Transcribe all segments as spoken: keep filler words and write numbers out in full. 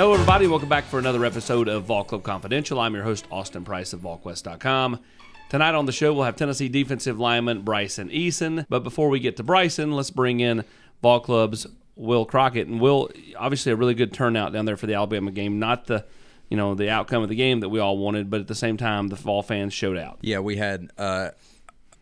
Hello, everybody. Welcome back for another episode of Vol Club Confidential. I'm your host, Austin Price of Vol Quest dot com. Tonight on the show, we'll have Tennessee defensive lineman Bryson Eason. But before we get to Bryson, let's bring in Vol Club's Will Crockett. And Will, obviously a really good turnout down there for the Alabama game. Not the, you know, the outcome of the game that we all wanted, but at the same time, the Vol fans showed out. Yeah, we had uh,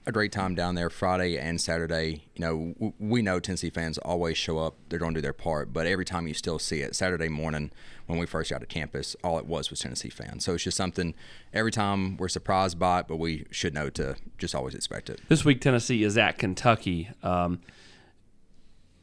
a great time down there Friday and Saturday. You know, w- we know Tennessee fans always show up. They're going to do their part, but every time you still see it. Saturday morning when we first got to campus, all it was was Tennessee fans. So it's just something every time we're surprised by it, but we should know to just always expect it. This week, Tennessee is at Kentucky. Um,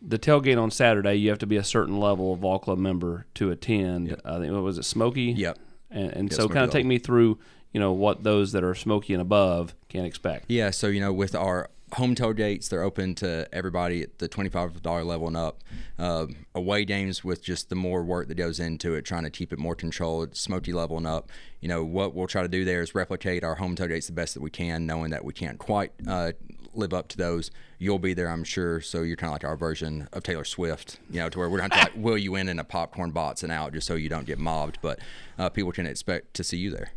the tailgate on Saturday, you have to be a certain level of Vol Club member to attend. Yep. I think, what was it, Smokey? Yep. And, and yep, so kind of take me through, you know, what those that are Smokey and above can expect. Yeah, so, you know, with our home tailgates, they're open to everybody at the twenty-five dollars level and up. Uh, away games with just the more work that goes into it, trying to keep it more controlled, Smokey level and up. You know, what we'll try to do there is replicate our home tailgates the best that we can, knowing that we can't quite uh, live up to those. You'll be there, I'm sure, so you're kind of like our version of Taylor Swift, you know, to where we're not like will you in in a popcorn box and out just so you don't get mobbed, but uh, people can expect to see you there.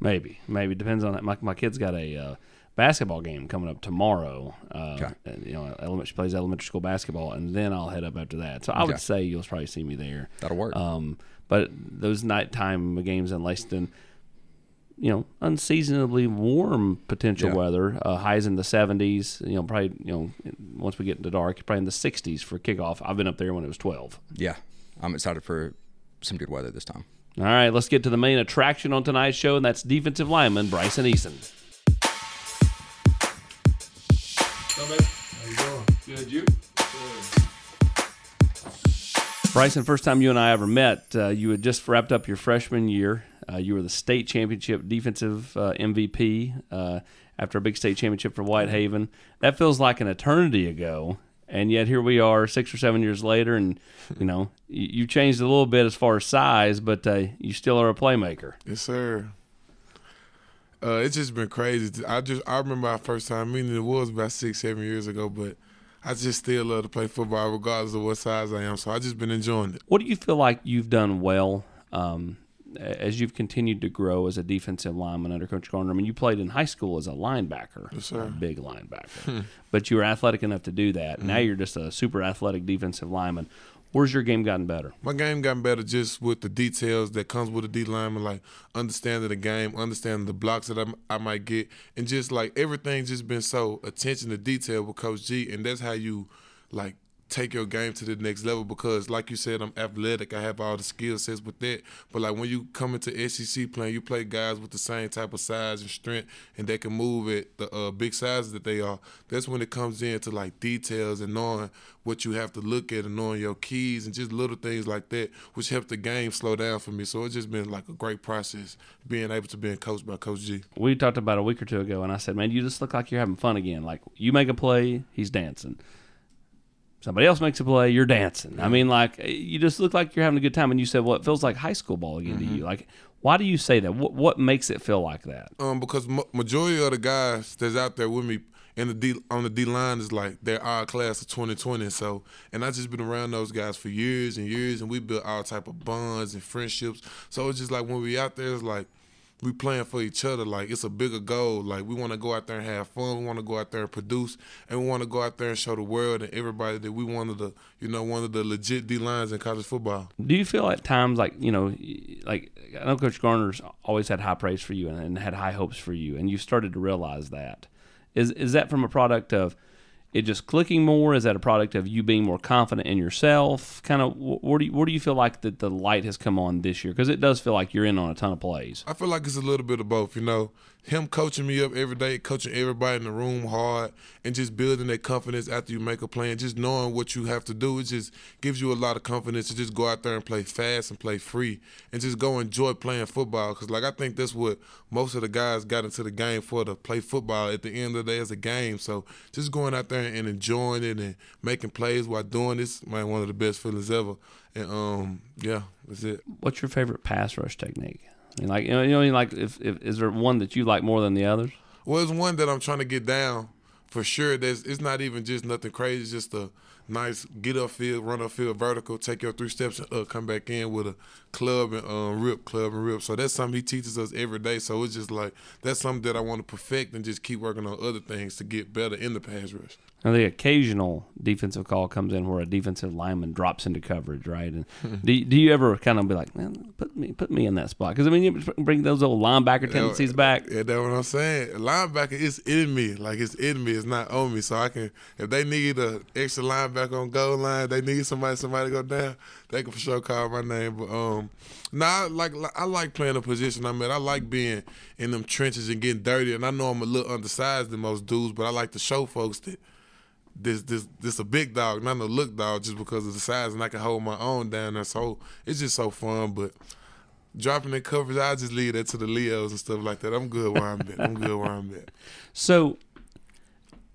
Maybe, maybe. Depends on that. My, my kid's got a uh, basketball game coming up tomorrow. Uh, okay. You know, element, she plays elementary school basketball, and then I'll head up after that. So I okay. would say you'll probably see me there. That'll work. Um, but those nighttime games in Lexington, you know, unseasonably warm potential yeah. weather, uh, highs in the seventies, you know, probably, you know, once we get into dark, probably in the sixties for kickoff. I've been up there when it was twelve. Yeah, I'm excited for some good weather this time. All right, let's get to the main attraction on tonight's show, and that's defensive lineman Bryson Eason. Hello, baby. How you doing? Good, you? Good. Bryson, first time you and I ever met, uh, you had just wrapped up your freshman year. Uh, you were the state championship defensive uh, M V P uh, after a big state championship for Whitehaven. That feels like an eternity ago. And yet here we are six or seven years later, and, you know, you changed a little bit as far as size, but uh, you still are a playmaker. Yes, sir. Uh, it's just been crazy. I just I remember our first time meeting in the woods about six, seven years ago, but I just still love to play football regardless of what size I am, so I've just been enjoying it. What do you feel like you've done well um, as you've continued to grow as a defensive lineman under Coach Garner? I mean, you played in high school as a linebacker, yes, sir. A big linebacker, hmm. but you were athletic enough to do that. Mm-hmm. Now you're just a super athletic defensive lineman. Where's your game gotten better? My game gotten better just with the details that comes with a D lineman, like understanding the game, understanding the blocks that I, I might get, and just like everything's just been so attention to detail with Coach G, and that's how you like take your game to the next level because, like you said, I'm athletic. I have all the skill sets with that. But, like, when you come into S E C playing, you play guys with the same type of size and strength and they can move at the uh, big sizes that they are. That's when it comes into, like, details and knowing what you have to look at and knowing your keys and just little things like that, which helped the game slow down for me. So it's just been, like, a great process being able to be coached by Coach G. We talked about a week or two ago, and I said, man, you just look like you're having fun again. Like, you make a play, he's dancing. Somebody else makes a play, you're dancing. I mean, like, you just look like you're having a good time. And you said, well, it feels like high school ball again mm-hmm. to you. Like, why do you say that? What what makes it feel like that? Um, because m- majority of the guys that's out there with me in the D, on the D-line is, like, they're our class of twenty twenty. So, and I've just been around those guys for years and years, and we built all type of bonds and friendships. So it's just like when we out there, it's like, we playing for each other. Like, it's a bigger goal. Like, we want to go out there and have fun. We want to go out there and produce. And we want to go out there and show the world and everybody that we wanted to, you know, one of the legit D-lines in college football. Do you feel at times like, you know, like I know Coach Garner's always had high praise for you and, and had high hopes for you, and you started to realize that. Is is that from a product of it just clicking more? Is that a product of you being more confident in yourself? Kind of, where do you, where do you feel like that the light has come on this year? Because it does feel like you're in on a ton of plays. I feel like it's a little bit of both, you know. Him coaching me up every day, coaching everybody in the room hard, and just building that confidence after you make a play and just knowing what you have to do. It just gives you a lot of confidence to just go out there and play fast and play free and just go enjoy playing football. Because, like, I think that's what most of the guys got into the game for, to play football at the end of the day as a game. So just going out there and enjoying it and making plays while doing this, man, one of the best feelings ever. And, um, yeah, that's it. What's your favorite pass rush technique? And like, you know, you know, like, if, if is there one that you like more than the others? Well, it's one that I'm trying to get down for sure. There's, it's not even just nothing crazy, just the nice get up field, run up field, vertical, take your three steps, and uh, come back in with a club and um, rip, club and rip. So that's something he teaches us every day. So it's just like that's something that I want to perfect and just keep working on other things to get better in the pass rush. Now, the occasional defensive call comes in where a defensive lineman drops into coverage, right? And do, do you ever kind of be like, man, put me put me in that spot? Because, I mean, you bring those old linebacker tendencies that, back. Yeah, that's what I'm saying. Linebacker is in me. Like, it's in me. It's not on me. So I can – if they need an extra linebacker on goal line, they need somebody somebody to go down, they can for sure call my name. But, um, no, nah, I like, I like playing the position I'm in. I like being in them trenches and getting dirty. And I know I'm a little undersized than most dudes, but I like to show folks that – This this this a big dog, not a look dog, just because of the size, and I can hold my own down there. So it's just so fun. But dropping in coverage, I just leave that to the Leos and stuff like that. I'm good where I'm at. I'm good where I'm at. So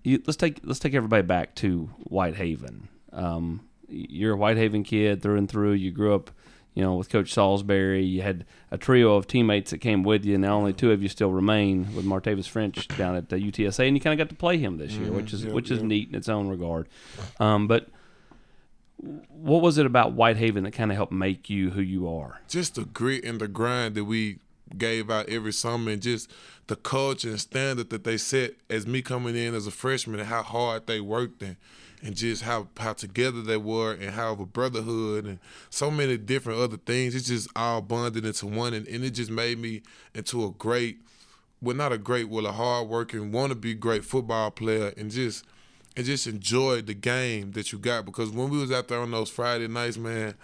you, let's take let's take everybody back to Whitehaven. Um, you're a Whitehaven kid through and through. You grew up, you know, with Coach Salisbury. You had a trio of teammates that came with you, and now only two of you still remain with Martavis French down at the U T S A, and you kind of got to play him this year, mm, which is yep, which yep. is neat in its own regard. Um, but what was it about Whitehaven that kind of helped make you who you are? Just the grit and the grind that we gave out every summer, and just the culture and standard that they set as me coming in as a freshman, and how hard they worked in. And just how, how together they were, and how of a brotherhood, and so many different other things. It's just all bonded into one, and, and it just made me into a great, well, not a great, well, a hard-working, wanna-be great football player, and just and just enjoy the game that you got. Because when we was out there on those Friday nights, man,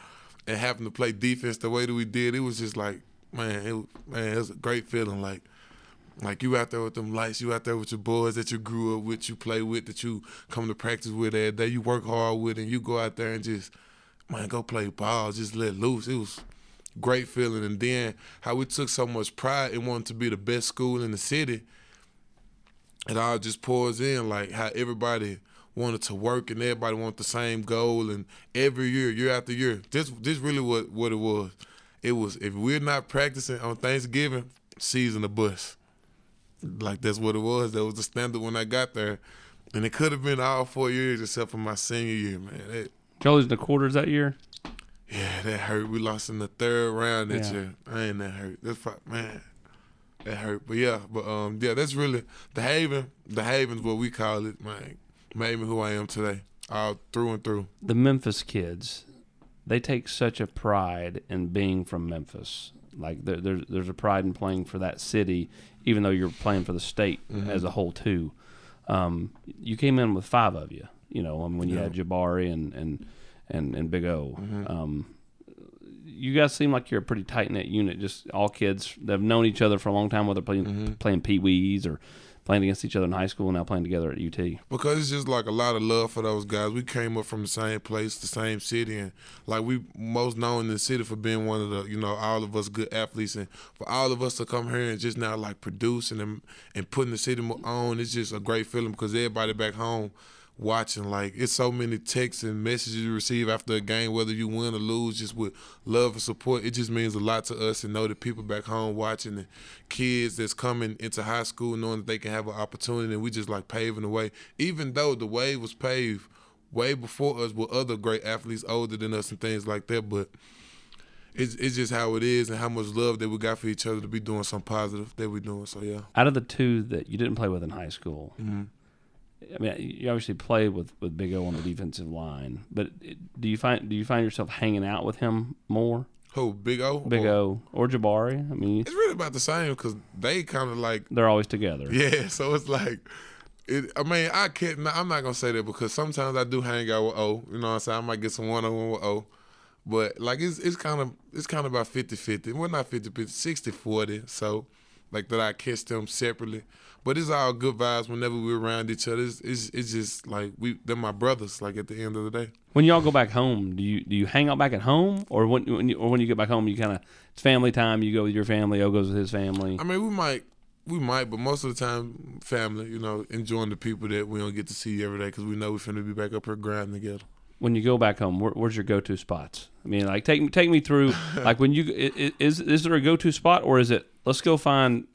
and having to play defense the way that we did, it was just like, man, it, man, it was a great feeling, like, Like, you out there with them lights, you out there with your boys that you grew up with, you play with, that you come to practice with every day, you work hard with, and you go out there and just, man, go play ball, just let loose. It was a great feeling. And then how we took so much pride in wanting to be the best school in the city, it all just pours in, like how everybody wanted to work and everybody wanted the same goal. And every year, year after year, this this really what, what it was. It was, if we're not practicing on Thanksgiving, season the bus. Like, that's what it was. That was the standard when I got there. And it could have been all four years except for my senior year, man. That, y'all lose in the quarters that year? Yeah, that hurt. We lost in the third round that yeah. year. Man, that hurt. That's probably, man, that hurt. But, yeah, but um, yeah, that's really the Haven. The Haven's what we call it, man. Made me who I am today, all through and through. The Memphis kids, they take such a pride in being from Memphis. Like, there, there's, there's a pride in playing for that city, even though you're playing for the state mm-hmm. as a whole too. Um, you came in with five of you, you know, when you yeah. had Jabari and, and, and, and Big O. Mm-hmm. Um, you guys seem like you're a pretty tight-knit unit, just all kids that have known each other for a long time, whether playing, mm-hmm. playing peewees or playing against each other in high school and now playing together at U T. Because it's just like a lot of love for those guys. We came up from the same place, the same city, and like we most known in the city for being one of the, you know, all of us good athletes, and for all of us to come here and just now like producing and, and putting the city on, it's just a great feeling because everybody back home watching, like, it's so many texts and messages you receive after a game, whether you win or lose, just with love and support. It just means a lot to us, and know that people back home watching, and kids that's coming into high school knowing that they can have an opportunity, and we just like paving the way, even though the way was paved way before us with other great athletes older than us and things like that. But it's, it's just how it is and how much love that we got for each other to be doing something positive that we're doing. So yeah, out of the two that you didn't play with in high school, mm-hmm. I mean, you obviously played with, with Big O on the defensive line, but do you find do you find yourself hanging out with him more? Who, Big O? Big O or Jabari? I mean, it's really about the same because they kind of like they're always together. Yeah, so it's like, it, I mean, I can't. I'm not gonna say that because sometimes I do hang out with O. You know what I'm saying? I might get some one-on-one with O, but like it's it's kind of it's kind of about fifty-fifty. Well, not fifty-fifty, sixty-forty. So. Like that I catch them separately. But it's all good vibes whenever we're around each other. It's, it's it's just like we they're my brothers, like at the end of the day. When y'all go back home, do you do you hang out back at home? Or when, when you, or when you get back home, you kind of, it's family time, you go with your family, O goes with his family? I mean, we might, we might, but most of the time, family, you know, enjoying the people that we don't get to see every day because we know we're finna be back up here grinding together. When you go back home, where, where's your go-to spots? I mean, like take take me through, like when you, is, is there a go-to spot or is it, let's go find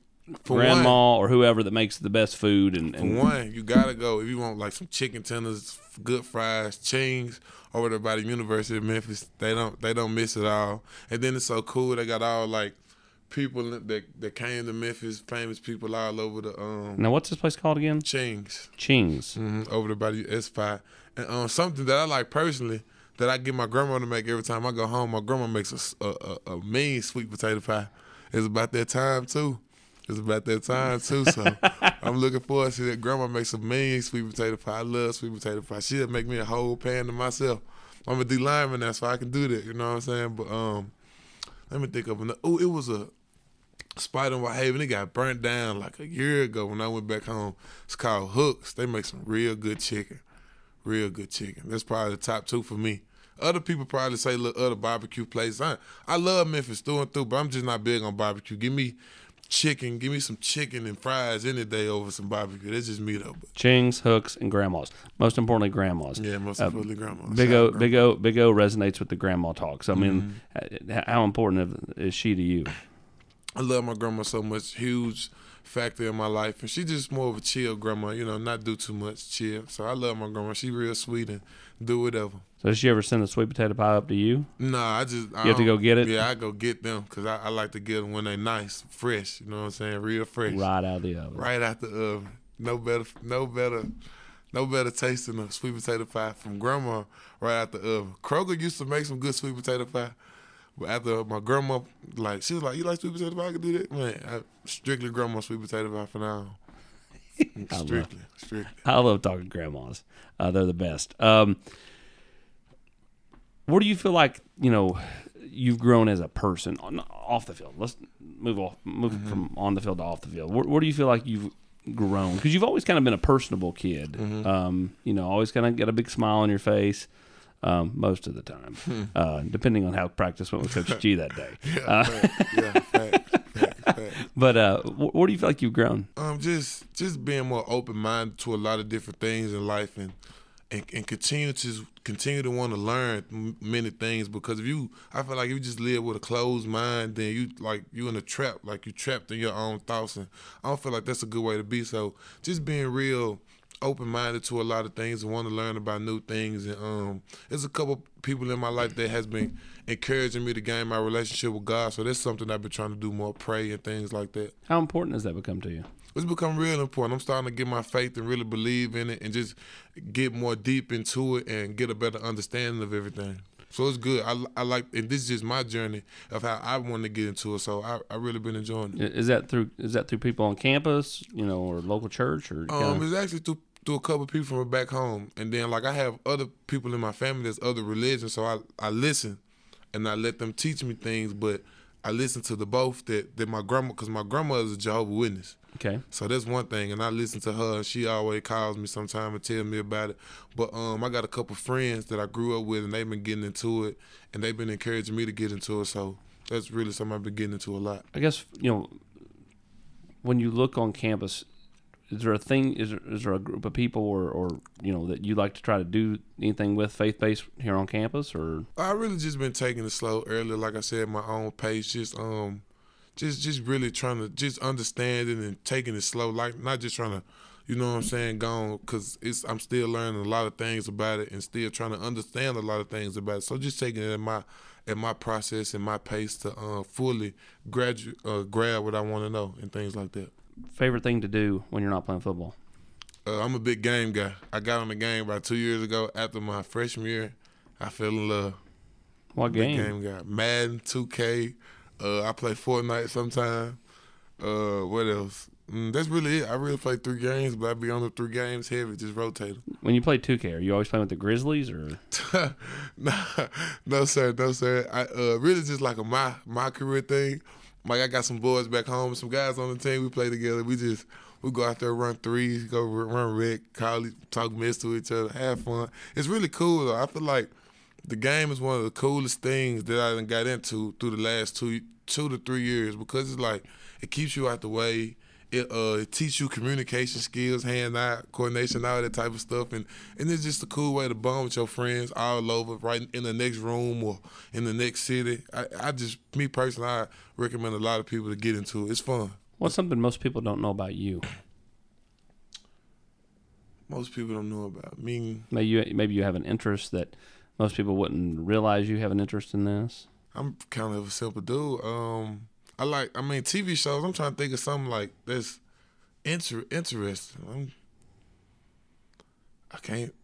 For grandma one, or whoever that makes the best food. And, and for one, you gotta go if you want like some chicken tenders, good fries, Ching's over there by the University of Memphis. They don't they don't miss it all. And then it's so cool. They got all like people that that came to Memphis, famous people all over the um. Now what's this place called again? Ching's. Ching's. Mm-hmm, over there by the S five. And um, something that I like personally that I get my grandma to make every time I go home. My grandma makes a a, a mean sweet potato pie. It's about that time too. It's about that time, too, so I'm looking forward to that. Grandma makes a mean sweet potato pie. I love sweet potato pie. She'll make me a whole pan to myself. I'm a D lineman now, so I can do that, you know what I'm saying? But um, let me think of another. Oh, it was a spot in Whitehaven. It got burnt down like a year ago when I went back home. It's called Hooks. They make some real good chicken, real good chicken. That's probably the top two for me. Other people probably say look, other barbecue places. I, I love Memphis through and through, but I'm just not big on barbecue. Give me... Chicken, give me some chicken and fries any day over some barbecue. That's just me though. But. Ching's, Hooks, and grandmas. Most importantly, grandmas. Yeah, most importantly, uh, grandmas. Big O, grandma. Big O, Big O resonates with the grandma talk. So I mean, mm-hmm. How important is she to you? I love my grandma so much. Huge factor in my life, and she's just more of a chill grandma. You know, not do too much, chill. So I love my grandma. She real sweet and do whatever. So does she ever send a sweet potato pie up to you? Nah, I just... You I have to go get it? Yeah, I go get them because I, I like to get them when they nice, fresh, you know what I'm saying? Real fresh. Right out of the oven. Right out the oven. No better no better, no better taste than a sweet potato pie from grandma right out the oven. Kroger used to make some good sweet potato pie, but after my grandma, like, she was like, you like sweet potato pie? I can do that? Man, I, strictly grandma sweet potato pie for now. Strictly, I love, strictly. I love talking to grandmas. Uh, they're the best. Um... Where do you feel like, you know, you've grown as a person on, off the field? Let's move off, move mm-hmm. from on the field to off the field. Where, where do you feel like you've grown? Because you've always kind of been a personable kid. Mm-hmm. Um, you know, always kind of got a big smile on your face um, most of the time, hmm. uh, depending on how practice went with Coach G that day. Yeah, uh, fact, yeah, fact, fact, fact. But uh, where do you feel like you've grown? Um, just just being more open-minded to a lot of different things in life and, and, and continue to continue to want to learn many things because if you, I feel like if you just live with a closed mind, then you like you in a trap, like you trapped in your own thoughts, and I don't feel like that's a good way to be. So just being real open-minded to a lot of things and want to learn about new things. And um, there's a couple people in my life that has been encouraging me to gain my relationship with God. So that's something I've been trying to do more, pray and things like that. How important has that become to you? It's become real important. I'm starting to get my faith and really believe in it and just get more deep into it and get a better understanding of everything. So it's good. I, I like, and this is just my journey of how I want to get into it. So I, I really been enjoying it. Is that through is that through people on campus, you know, or local church, or? Kind um, of- it's actually through through a couple of people from back home, and then like I have other people in my family that's other religions, so I I listen, and I let them teach me things, but. I listen to the both that, that my grandma, because my grandma is a Jehovah's Witness. Okay. So that's one thing, and I listen to her, and she always calls me sometime and tell me about it. But um, I got a couple friends that I grew up with, and they've been getting into it, and they've been encouraging me to get into it. So that's really something I've been getting into a lot. I guess, you know, when you look on campus, is there a thing, is there, is there a group of people or, or, you know, that you like to try to do anything with faith-based here on campus, or? I really just been taking it slow earlier, like I said, my own pace, just, um, just, just really trying to just understand it and taking it slow, like not just trying to, you know what I'm saying, go on, because it's, I'm still learning a lot of things about it and still trying to understand a lot of things about it. So just taking it at my, at my process and my pace to uh, fully gradu- uh, grab what I want to know and things like that. Favorite thing to do when you're not playing football? Uh, I'm a big game guy. I got on the game about two years ago. After my freshman year, I fell in love. What game? Big game guy. Madden, two K. Uh, I play Fortnite sometimes. Uh, what else? Mm, that's really it. I really play three games, but I be on the three games heavy, just rotating. When you play two K, are you always playing with the Grizzlies or? no, no, sir, no, sir. I uh, really just like a my my career thing. Like, I got some boys back home, some guys on the team. We play together. We just, we go out there, run threes, go run wreck, call, talk mess to each other, have fun. It's really cool, though. I feel like the game is one of the coolest things that I done got into through the last two two to three years because it's like, it keeps you out the way. It, uh, it teaches you communication skills, hand-eye coordination, all that type of stuff. And, and it's just a cool way to bond with your friends all over, right in the next room or in the next city. I, I just, me personally, I recommend a lot of people to get into it. It's fun. What's something most people don't know about you? Most people don't know about me. Maybe you, maybe you have an interest that most people wouldn't realize you have an interest in this. I'm kind of a simple dude. Um, I like, I mean, T V shows. I'm trying to think of something like that's inter- interesting. I'm, I can't.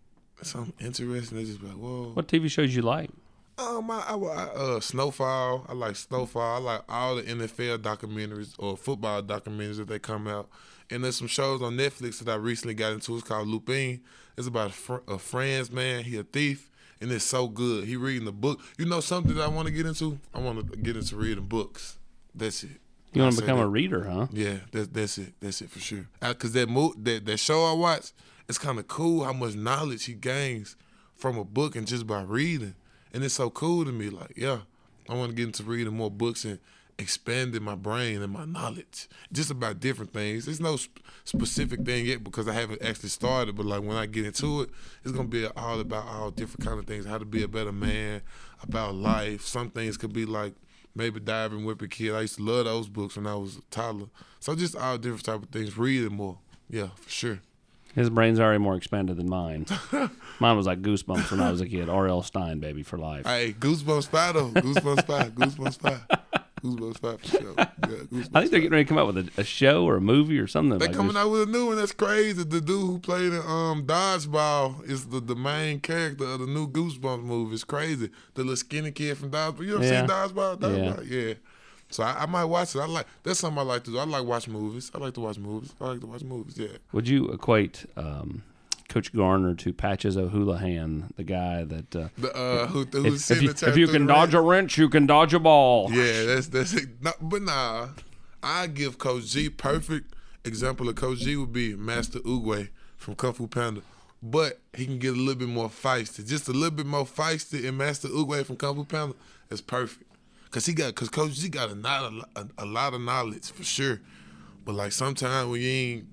Something interesting. It's just like, whoa. What T V shows you like? Um, I, I, I uh, Snowfall. I like Snowfall. I like all the N F L documentaries or football documentaries that they come out. And there's some shows on Netflix that I recently got into. It's called Lupin. It's about a, fr- a friend's man. He a thief. And it's so good. He reading the book. You know something that I want to get into? I want to get into reading books. That's it. You want to become a reader, huh? Yeah, that's that's it. That's it for sure. Because that, mo- that that show I watched, it's kind of cool how much knowledge he gains from a book and just by reading. And it's so cool to me. Like, yeah, I want to get into reading more books and expanding my brain and my knowledge just about different things. There's no sp- specific thing yet because I haven't actually started, but like when I get into it, it's going to be all about all different kind of things, how to be a better man, about life. Some things could be like maybe Diving Whipping Kid. I used to love those books when I was a toddler. So just all different type of things, reading more. Yeah, for sure. His brain's already more expanded than mine. Mine was like Goosebumps when I was a kid. R L. Stein, baby, for life. Hey, Goosebumps five, though. Goosebumps five. Goosebumps five. Goosebumps five for sure. Yeah, Goosebumps I think they're getting ready to come out with a, a show or a movie or something. They're like coming Goose- out with a new one. That's crazy. The dude who played in um, Dodgeball is the, the main character of the new Goosebumps movie. It's crazy. The little skinny kid from Dodgeball. You ever yeah. seen Dodgeball? Dodgeball? Yeah. yeah. So I, I might watch it. I like that's something I like to do. I like watch movies. I like to watch movies. I like to watch movies. Yeah. Would you equate um, Coach Garner to Patches O'Houlihan, the guy that uh, the, uh, who, who's if, if you, if you can dodge a wrench, you can dodge a ball. Yeah, that's that's it. No, but nah, I give Coach G perfect example of Coach G would be Master Oogway from Kung Fu Panda. But he can get a little bit more feisty, just a little bit more feisty, and Master Oogway from Kung Fu Panda is perfect. Cause he got, cause Coach G got a lot, a, a lot of knowledge for sure, but like sometimes when you ain't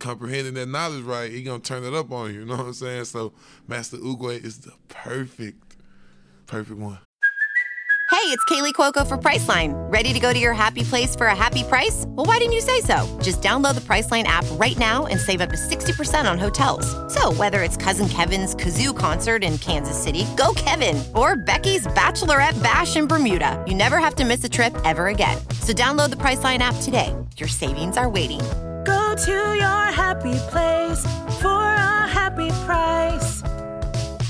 comprehending that knowledge right, he gonna turn it up on you. You know what I'm saying? So Master Oogway is the perfect, perfect one. Hey, it's Kaylee Cuoco for Priceline. Ready to go to your happy place for a happy price? Well, why didn't you say so? Just download the Priceline app right now and save up to sixty percent on hotels. So whether it's Cousin Kevin's Kazoo Concert in Kansas City, go Kevin, or Becky's Bachelorette Bash in Bermuda, you never have to miss a trip ever again. So download the Priceline app today. Your savings are waiting. Go to your happy place for a happy price.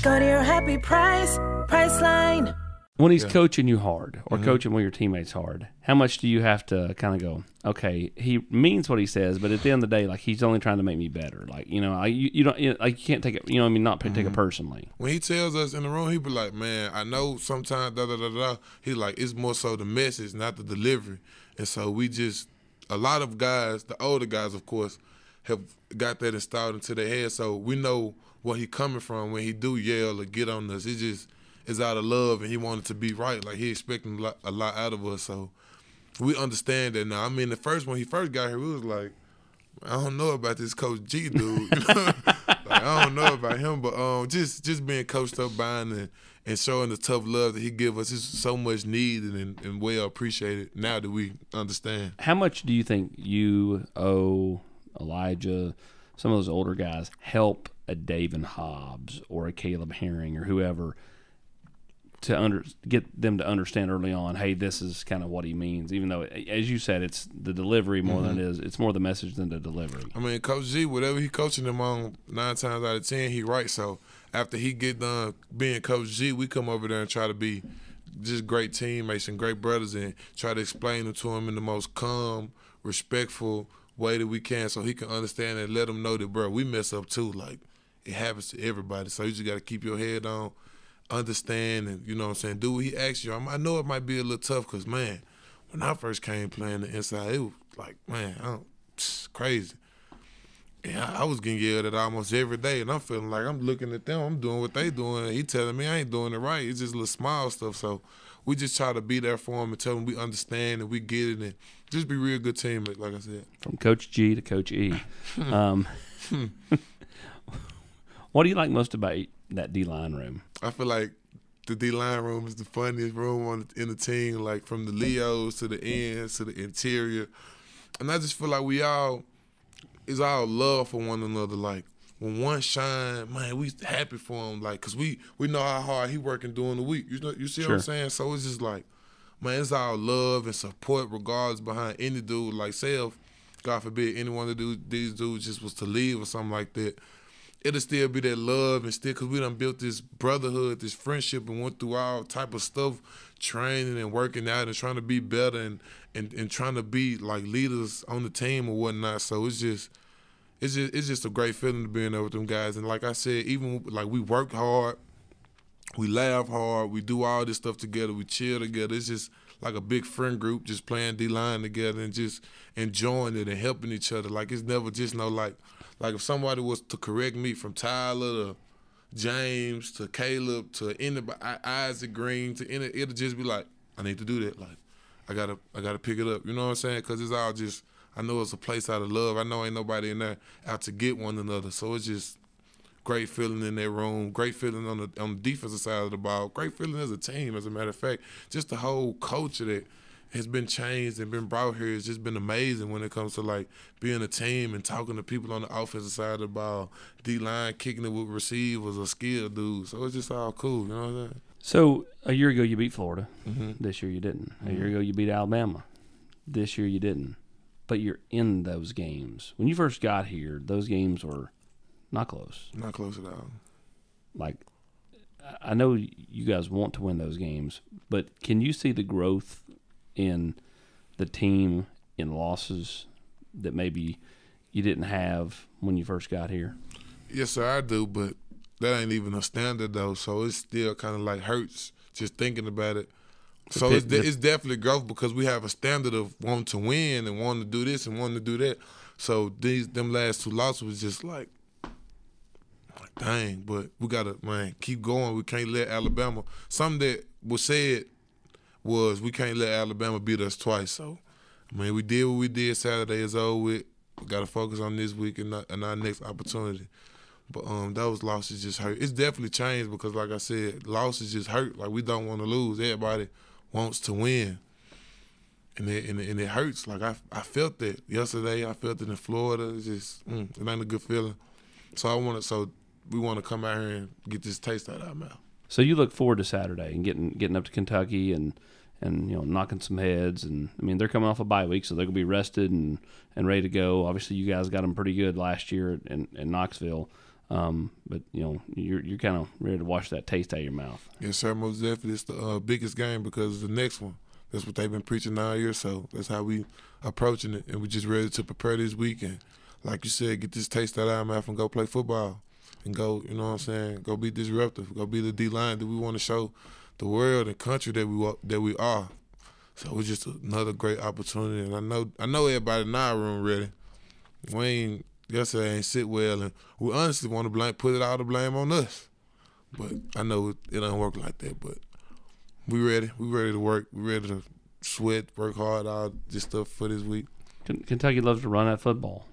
Go to your happy price, Priceline. When he's yeah. coaching you hard or mm-hmm. coaching one of your teammates hard, how much do you have to kind of go, okay, he means what he says, but at the end of the day, like, he's only trying to make me better. Like, you know, I, you, you don't, you, like, you can't take it, you know what I mean, not mm-hmm. take it personally. When he tells us in the room, he be like, man, I know sometimes da da da da. He like, it's more so the message, not the delivery. And so we just, a lot of guys, the older guys, of course, have got that installed into their head. So we know where he coming from when he do yell or get on us. It's just, is out of love, and he wanted to be right. Like, he expecting a lot, a lot out of us, so we understand that now. I mean, the first when he first got here, we was like, I don't know about this Coach G dude. Like, I don't know about him, but um, just just being coached up by him and, and showing the tough love that he give us is so much needed and, and well appreciated now that we understand. How much do you think you owe Elijah, some of those older guys, help a Daven Hobbs or a Caleb Herring or whoever to under, get them to understand early on, hey, this is kind of what he means, even though, as you said, it's the delivery more mm-hmm. than it is. It's more the message than the delivery. I mean, Coach G, whatever he coaching them on, nine times out of ten, he right. So after he get done being Coach G, we come over there and try to be just great teammates and great brothers and try to explain them to him in the most calm, respectful way that we can so he can understand and let them know that, bro, we mess up too. Like, it happens to everybody. So you just got to keep your head on, understand, and you know what I'm saying, do what he asks you. I know it might be a little tough because, man, when I first came playing the inside, it was like, man, I don't, it's crazy. And I, I was getting yelled at almost every day, and I'm feeling like I'm looking at them, I'm doing what they doing, and he telling me I ain't doing it right. It's just little small stuff. So we just try to be there for him and tell him we understand and we get it and just be real good teammates, like I said. From Coach G to Coach E. um, what do you like most about that D-line room? I feel like the D-line room is the funniest room on the, in the team, like from the Leos to the ends to the interior. And I just feel like we all, it's all love for one another. Like, when one shine, man, we happy for him. Like, cause we we know how hard he working during the week. You know, you see sure. what I'm saying? So it's just like, man, it's all love and support regardless behind any dude. Like, say if, God forbid, any one of the dudes, these dudes just was to leave or something like that, it'll still be that love and still, cause we done built this brotherhood, this friendship, and went through all type of stuff, training and working out and trying to be better and and, and trying to be like leaders on the team or whatnot. So it's just. It's just, it's just a great feeling to be in there with them guys. And like I said, even, like, we work hard, we laugh hard, we do all this stuff together, we chill together. It's just like a big friend group just playing D-line together and just enjoying it and helping each other. Like, it's never just no, like, like if somebody was to correct me from Tyler to James to Caleb to anybody, Isaac Green to any, it'll just be like, I need to do that. Like, I gotta, I gotta pick it up. You know what I'm saying? Because it's all just, I know it's a place out of love. I know ain't nobody in there out to get one another. So it's just great feeling in that room, great feeling on the on the defensive side of the ball, great feeling as a team, as a matter of fact. Just the whole culture that has been changed and been brought here has just been amazing when it comes to, like, being a team and talking to people on the offensive side of the ball, D-line, kicking it with receivers or skilled dudes. So it's just all cool, you know what I'm saying? So a year ago you beat Florida. Mm-hmm. This year you didn't. Mm-hmm. A year ago you beat Alabama. This year you didn't. But you're in those games. When you first got here, those games were not close. Not close at all. Like, I know you guys want to win those games, but can you see the growth in the team in losses that maybe you didn't have when you first got here? Yes, sir, I do, but that ain't even a standard, though, so it still kind of, like, hurts just thinking about it. So it's, de- it's definitely growth because we have a standard of wanting to win and wanting to do this and wanting to do that. So these them last two losses was just like, like dang, but we got to, man, keep going. We can't let Alabama. Something that was said was we can't let Alabama beat us twice. So, I mean, we did what we did. Saturday is over with. We got to focus on this week and, not, and our next opportunity. But um, those losses just hurt. It's definitely changed because, like I said, losses just hurt. Like, we don't want to lose. Everybody wants to win, and it, and it, and it hurts. Like, I I felt that yesterday. I felt it in Florida. It's just mm, it ain't a good feeling. So I want to. So we want to come out here and get this taste out of our mouth. So you look forward to Saturday and getting getting up to Kentucky and, and you know knocking some heads. And I mean, they're coming off a bye week, so they're gonna be rested and, and ready to go. Obviously, you guys got them pretty good last year in, in Knoxville. Um, but, you know, you're you're kind of ready to wash that taste out of your mouth. Yes, sir, most definitely. It's the uh, biggest game because it's the next one. That's what they've been preaching all year, so that's how we approaching it. And we're just ready to prepare this weekend. Like you said, get this taste out of our mouth and go play football and go, you know what I'm saying, go be disruptive, go be the D-line that we want to show the world and country that we that we are. So it's just another great opportunity. And I know, I know everybody in our room ready. We ain't. Yesterday ain't sit well, and we honestly want to blame, put it all the blame on us. But I know it, it don't work like that. But we ready. We ready to work. We ready to sweat, work hard, all this stuff for this week. Kentucky loves to run at football.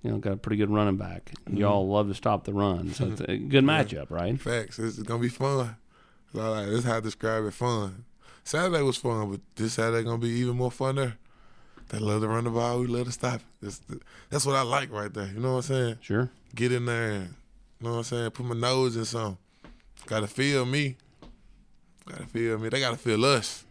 You know, got a pretty good running back. Mm-hmm. Y'all love to stop the run. So it's a good matchup, right? Facts. It's gonna be fun. It's all right. That's how I describe it. Fun. Saturday was fun, but this Saturday gonna be even more fun there. They love to run the ball. We love to stop it. That's what I like right there. You know what I'm saying? Sure. Get in there and, you know what I'm saying, put my nose in something. Got to feel me. Got to feel me. They got to feel us.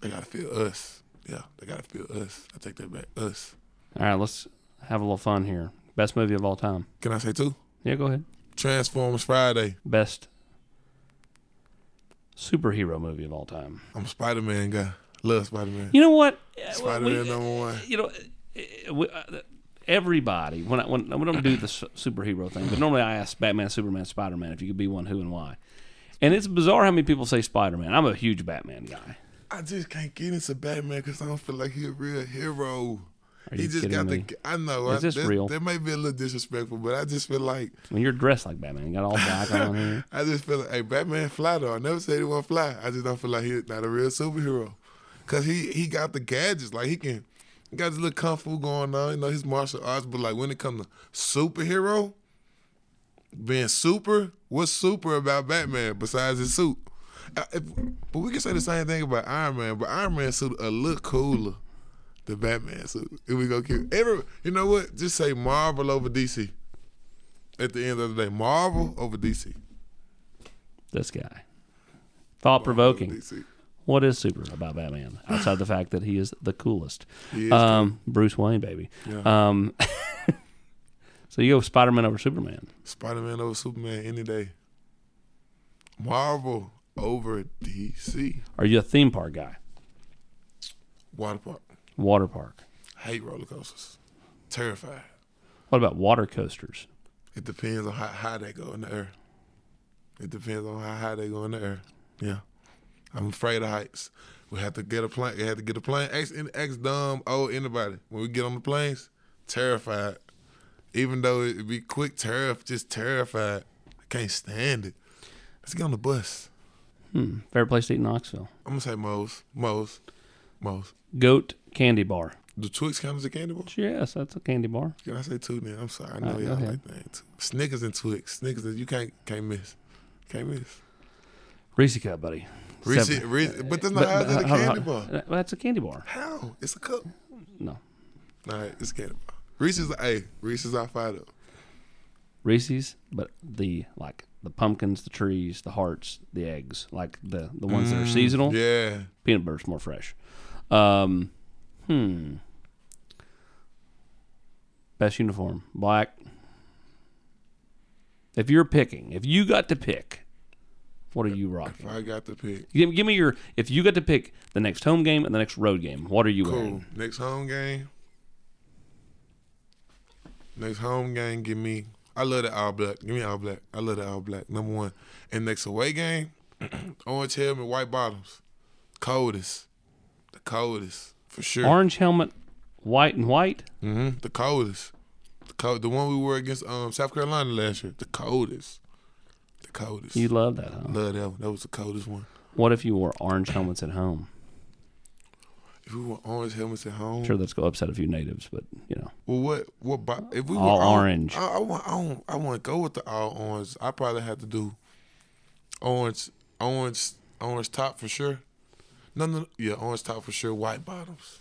They got to feel us. Yeah, they got to feel us. I take that back. Us. All right, let's have a little fun here. Best movie of all time. Can I say two? Yeah, go ahead. Transformers Friday. Best superhero movie of all time. I'm a Spider-Man guy. Love Spider-Man. You know what? Spider-Man we, number one. You know, we, uh, everybody, when I, when we don't do the superhero thing, but normally I ask Batman, Superman, Spider-Man if you could be one, who and why. And it's bizarre how many people say Spider-Man. I'm a huge Batman guy. I just can't get into Batman because I don't feel like he's a real hero. Are you he just kidding got me? The, I know. Is I, this that, real? That may be a little disrespectful, but I just feel like. When you're dressed like Batman, you got all black on here. I just feel like, hey, Batman fly though. I never said he won't fly. I just don't feel like he's not a real superhero. Cause he, he got the gadgets, like he can, he got this little kung fu going on, you know, his martial arts. But like when it comes to superhero, being super, what's super about Batman besides his suit? If, but we can say the same thing about Iron Man, but Iron Man's suit a little cooler the Batman suit. If we go kill every, you know what? Just say Marvel over D C. At the end of the day, Marvel over D C. This guy, thought provoking. What is super about Batman outside the fact that he is the coolest? He is um, cool. Bruce Wayne, baby. Yeah. Um, so you go Spider-Man over Superman. Spider-Man over Superman any day. Marvel over D C. Are you a theme park guy? Water park. Water park. I hate roller coasters. Terrified. What about water coasters? It depends on how high they go in the air. It depends on how high they go in the air. Yeah. I'm afraid of heights. We have to get a plane. We have to get a plane. Ask, ask dumb, old, anybody. When we get on the planes, terrified. Even though it'd be quick, terrif, just terrified. I can't stand it. Let's get on the bus. Hmm. Favorite place to eat in Knoxville? I'm going to say Moe's. Moe's. Moe's. Goat candy bar. Do Twix count as a candy bar? Yes, that's a candy bar. Can I say two then? I'm sorry. I know right, y'all like that too. Snickers and Twix. Snickers, you can't can't miss. Can't miss. Reese cup, buddy. Reese, Reese, but that's not how it's a candy bar. That's a candy bar. How? It's a cup. No. All right, it's a candy bar. Reese's, hey, Reese's I fight up. Reese's, but the like the pumpkins, the trees, the hearts, the eggs, like the the ones mm, that are seasonal. Yeah. Peanut butter's more fresh. Um, hmm. Best uniform, black. If you're picking, if you got to pick. What are you rocking? If I got to pick. Give, give me your, if you got to pick the next home game and the next road game, what are you cool. wearing? Next home game. Next home game, give me, I love the all black. Give me all black. I love the all black, number one. And next away game, orange helmet, white bottoms. Coldest. The coldest, for sure. Orange helmet, white and white? Mm-hmm. The coldest. The, cold, the one we wore against um, South Carolina last year. The coldest. The coldest. You love that, huh? Love that one. That was the coldest one. What if you wore orange helmets at home? If we wore orange helmets at home? Sure, that's going to upset a few natives, but, you know. Well, what? what by, if we all were orange. I, I, want, I, want, I want to go with the all orange. I probably have to do orange orange, orange top for sure. No, no, yeah, orange top for sure, white bottoms.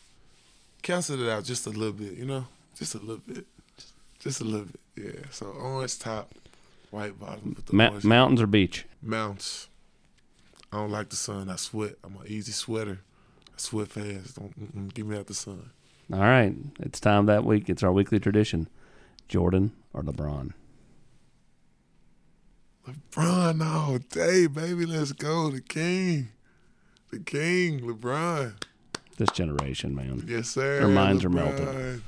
Cancel it out just a little bit, you know? Just a little bit. Just a little bit, yeah. So orange top. White bottom with the Ma- mountains or beach? Mountains. I don't like the sun. I sweat. I'm an easy sweater. I sweat fast. Don't give me out the sun. All right. It's time that week. It's our weekly tradition. Jordan or LeBron? LeBron all day, baby. Let's go. The king. The king, LeBron. This generation, man. Yes, sir. Their minds LeBron. are melted.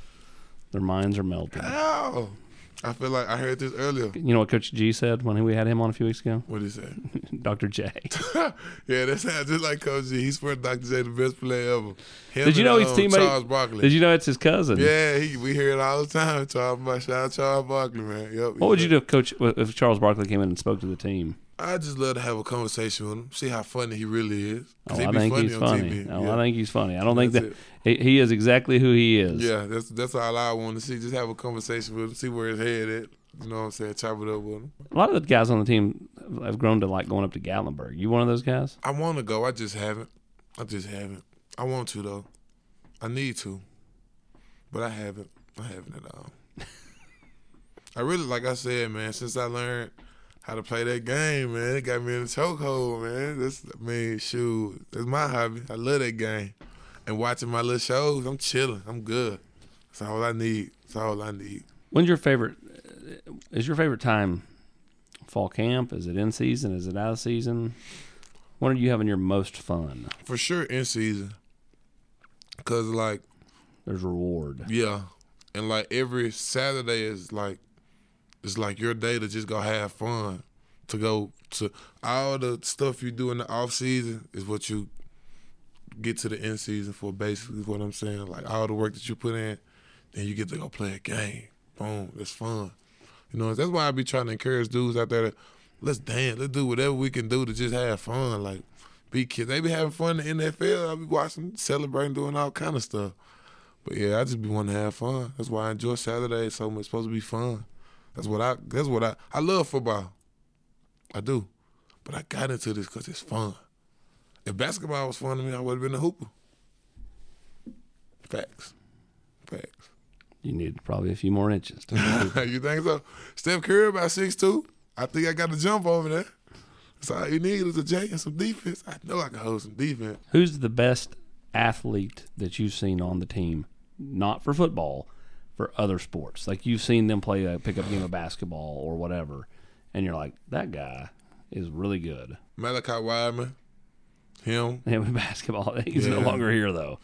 Their minds are melted. How? I feel like I heard this earlier. You know what Coach G said when we had him on a few weeks ago? What did he say? Doctor J. Yeah, that sounds just like Coach G. He swears Doctor J the best player ever. Him did you know his um, teammate? Charles Barkley. Did you know it's his cousin? Yeah, he, we hear it all the time. Charles, shout out Charles Barkley, man. Yep, what would know. you do if Coach if Charles Barkley came in and spoke to the team? I just love to have a conversation with him, see how funny he really is. Oh, I think funny he's funny. Oh, yeah. I think he's funny. I don't that's think that he, he is exactly who he is. Yeah, that's that's all I want to see. Just have a conversation with him, see where his head at. You know what I'm saying? Chop it up with him. A lot of the guys on the team have grown to like going up to Gatlinburg. You one of those guys? I want to go. I just haven't. I just haven't. I want to, though. I need to. But I haven't. I haven't at all. I really, like I said, man, since I learned how to play that game, man. It got me in a chokehold, man. That's, I mean, shoot, that's my hobby. I love that game. And watching my little shows, I'm chilling. I'm good. That's all I need. That's all I need. When's your favorite, is your favorite time fall camp? Is it in season? Is it out of season? When are you having your most fun? For sure in season. Because, like. There's reward. Yeah. And, like, every Saturday is, like, it's like your day to just go have fun, to go to all the stuff you do in the off season is what you get to the end season for, basically is what I'm saying. Like all the work that you put in, then you get to go play a game. Boom, it's fun. You know, that's why I be trying to encourage dudes out there to let's dance, let's do whatever we can do to just have fun. Like be kids, they be having fun in the N F L. I be watching, celebrating, doing all kind of stuff. But yeah, I just be wanting to have fun. That's why I enjoy Saturday so much. It's supposed to be fun. That's what I, that's what I, I love football. I do. But I got into this because it's fun. If basketball was fun to me, I would have been a hooper. Facts. Facts. You need probably a few more inches. You think so? Steph Curry about six two. I think I got the jump over there. That's all you need is a J and some defense. I know I can hold some defense. Who's the best athlete that you've seen on the team, not for football, for other sports? Like you've seen them play a pickup game of basketball or whatever, and you're like, that guy is really good. Malachi Wideman. Him. Yeah, with basketball. He's yeah. no longer here, though.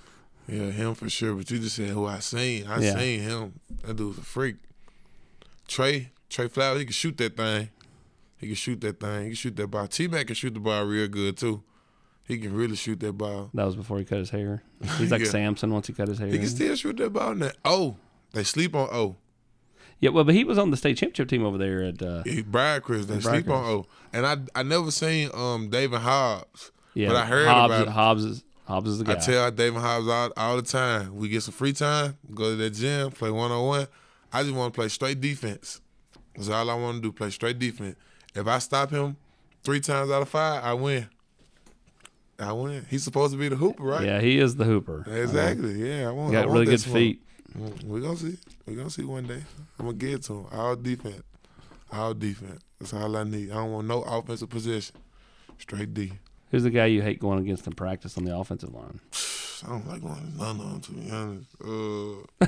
Yeah, him for sure. But you just said who I seen. I yeah. seen him. That dude's a freak. Trey, Trey Flowers, he can shoot that thing. He can shoot that thing. He can shoot that ball. T-Mac can shoot the ball real good, too. He can really shoot that ball. That was before he cut his hair. He's like yeah. Samson once he cut his hair. He can still shoot that ball now. Oh, they sleep on O. Yeah, well, but he was on the state championship team over there at uh, yeah, Briarcrest. They sleep Chris. on O. And I I never seen um Daven Hobbs. Yeah, but I heard Hobbs, about it. Hobbs is, Hobbs is the guy. I tell Daven Hobbs all, all the time, we get some free time, go to that gym, play one-on-one. I just want to play straight defense. That's all I want to do, play straight defense. If I stop him three times out of five, I win. I win. He's supposed to be the hooper, right? Yeah, he is the hooper. Exactly. Um, yeah, I want that. He got really good feet. We're going to see. We're going to see one day. I'm going to get to him. All defense. All defense. That's all I need. I don't want no offensive possession. Straight D. Who's the guy you hate going against in practice on the offensive line? I don't like going against none of them, to be honest. Uh,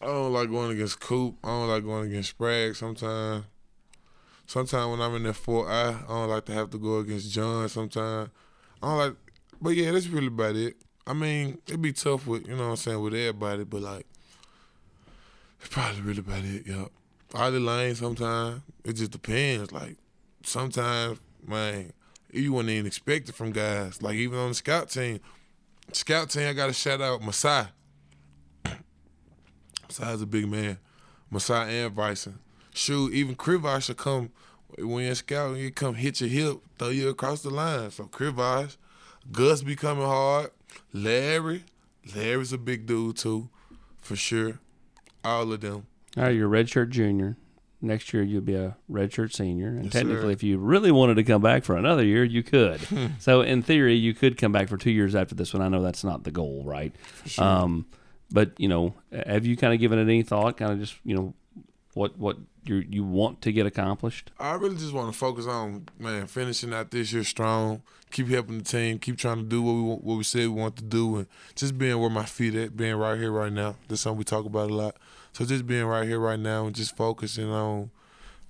I don't like going against Coop. I don't like going against Sprague sometimes. Sometimes when I'm in that four I, I don't like to have to go against John sometimes. I don't like – but, yeah, that's really about it. I mean, it'd be tough with, you know what I'm saying, with everybody, but, like, it's probably really about it, yeah. All the lanes sometimes, it just depends. Like, sometimes, man – you wouldn't even expect it from guys. Like, even on the scout team. Scout team, I got to shout out Masai. Masai's a big man. Masai and Bryson. Shoot, even Krivosh will come, when you're scouting, you come hit your hip, throw you across the line. So, Krivosh, Gus be coming hard. Larry, Larry's a big dude, too, for sure. All of them. All right, you're a redshirt junior. Next year, you'll be a redshirt senior. And yes, technically, sir. If you really wanted to come back for another year, you could. So, in theory, you could come back for two years after this one. I know that's not the goal, right? Sure. Um, but, you know, have you kind of given it any thought, kind of just, you know, what what you you want to get accomplished? I really just want to focus on, man, finishing out this year strong, keep helping the team, keep trying to do what we what we said we want to do, and just being where my feet at, being right here, right now. That's something we talk about a lot. So just being right here, right now, and just focusing on,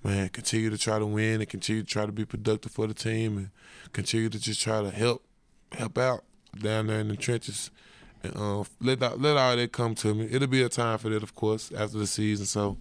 man, continue to try to win and continue to try to be productive for the team and continue to just try to help help out down there in the trenches. And uh, let, that, let all that come to me. It'll be a time for that, of course, after the season. So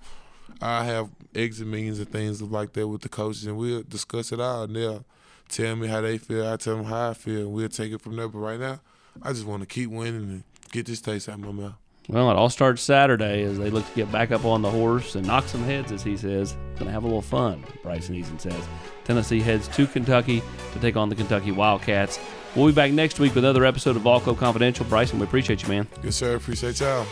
I have exit meetings and things like that with the coaches, and we'll discuss it all. And they'll tell me how they feel. I tell them how I feel, and we'll take it from there. But right now, I just want to keep winning and get this taste out of my mouth. Well, it all starts Saturday as they look to get back up on the horse and knock some heads, as he says. Going to have a little fun, Bryson Eason says. Tennessee heads to Kentucky to take on the Kentucky Wildcats. We'll be back next week with another episode of Vol Club Confidential. Bryson, we appreciate you, man. Yes, sir. Appreciate y'all.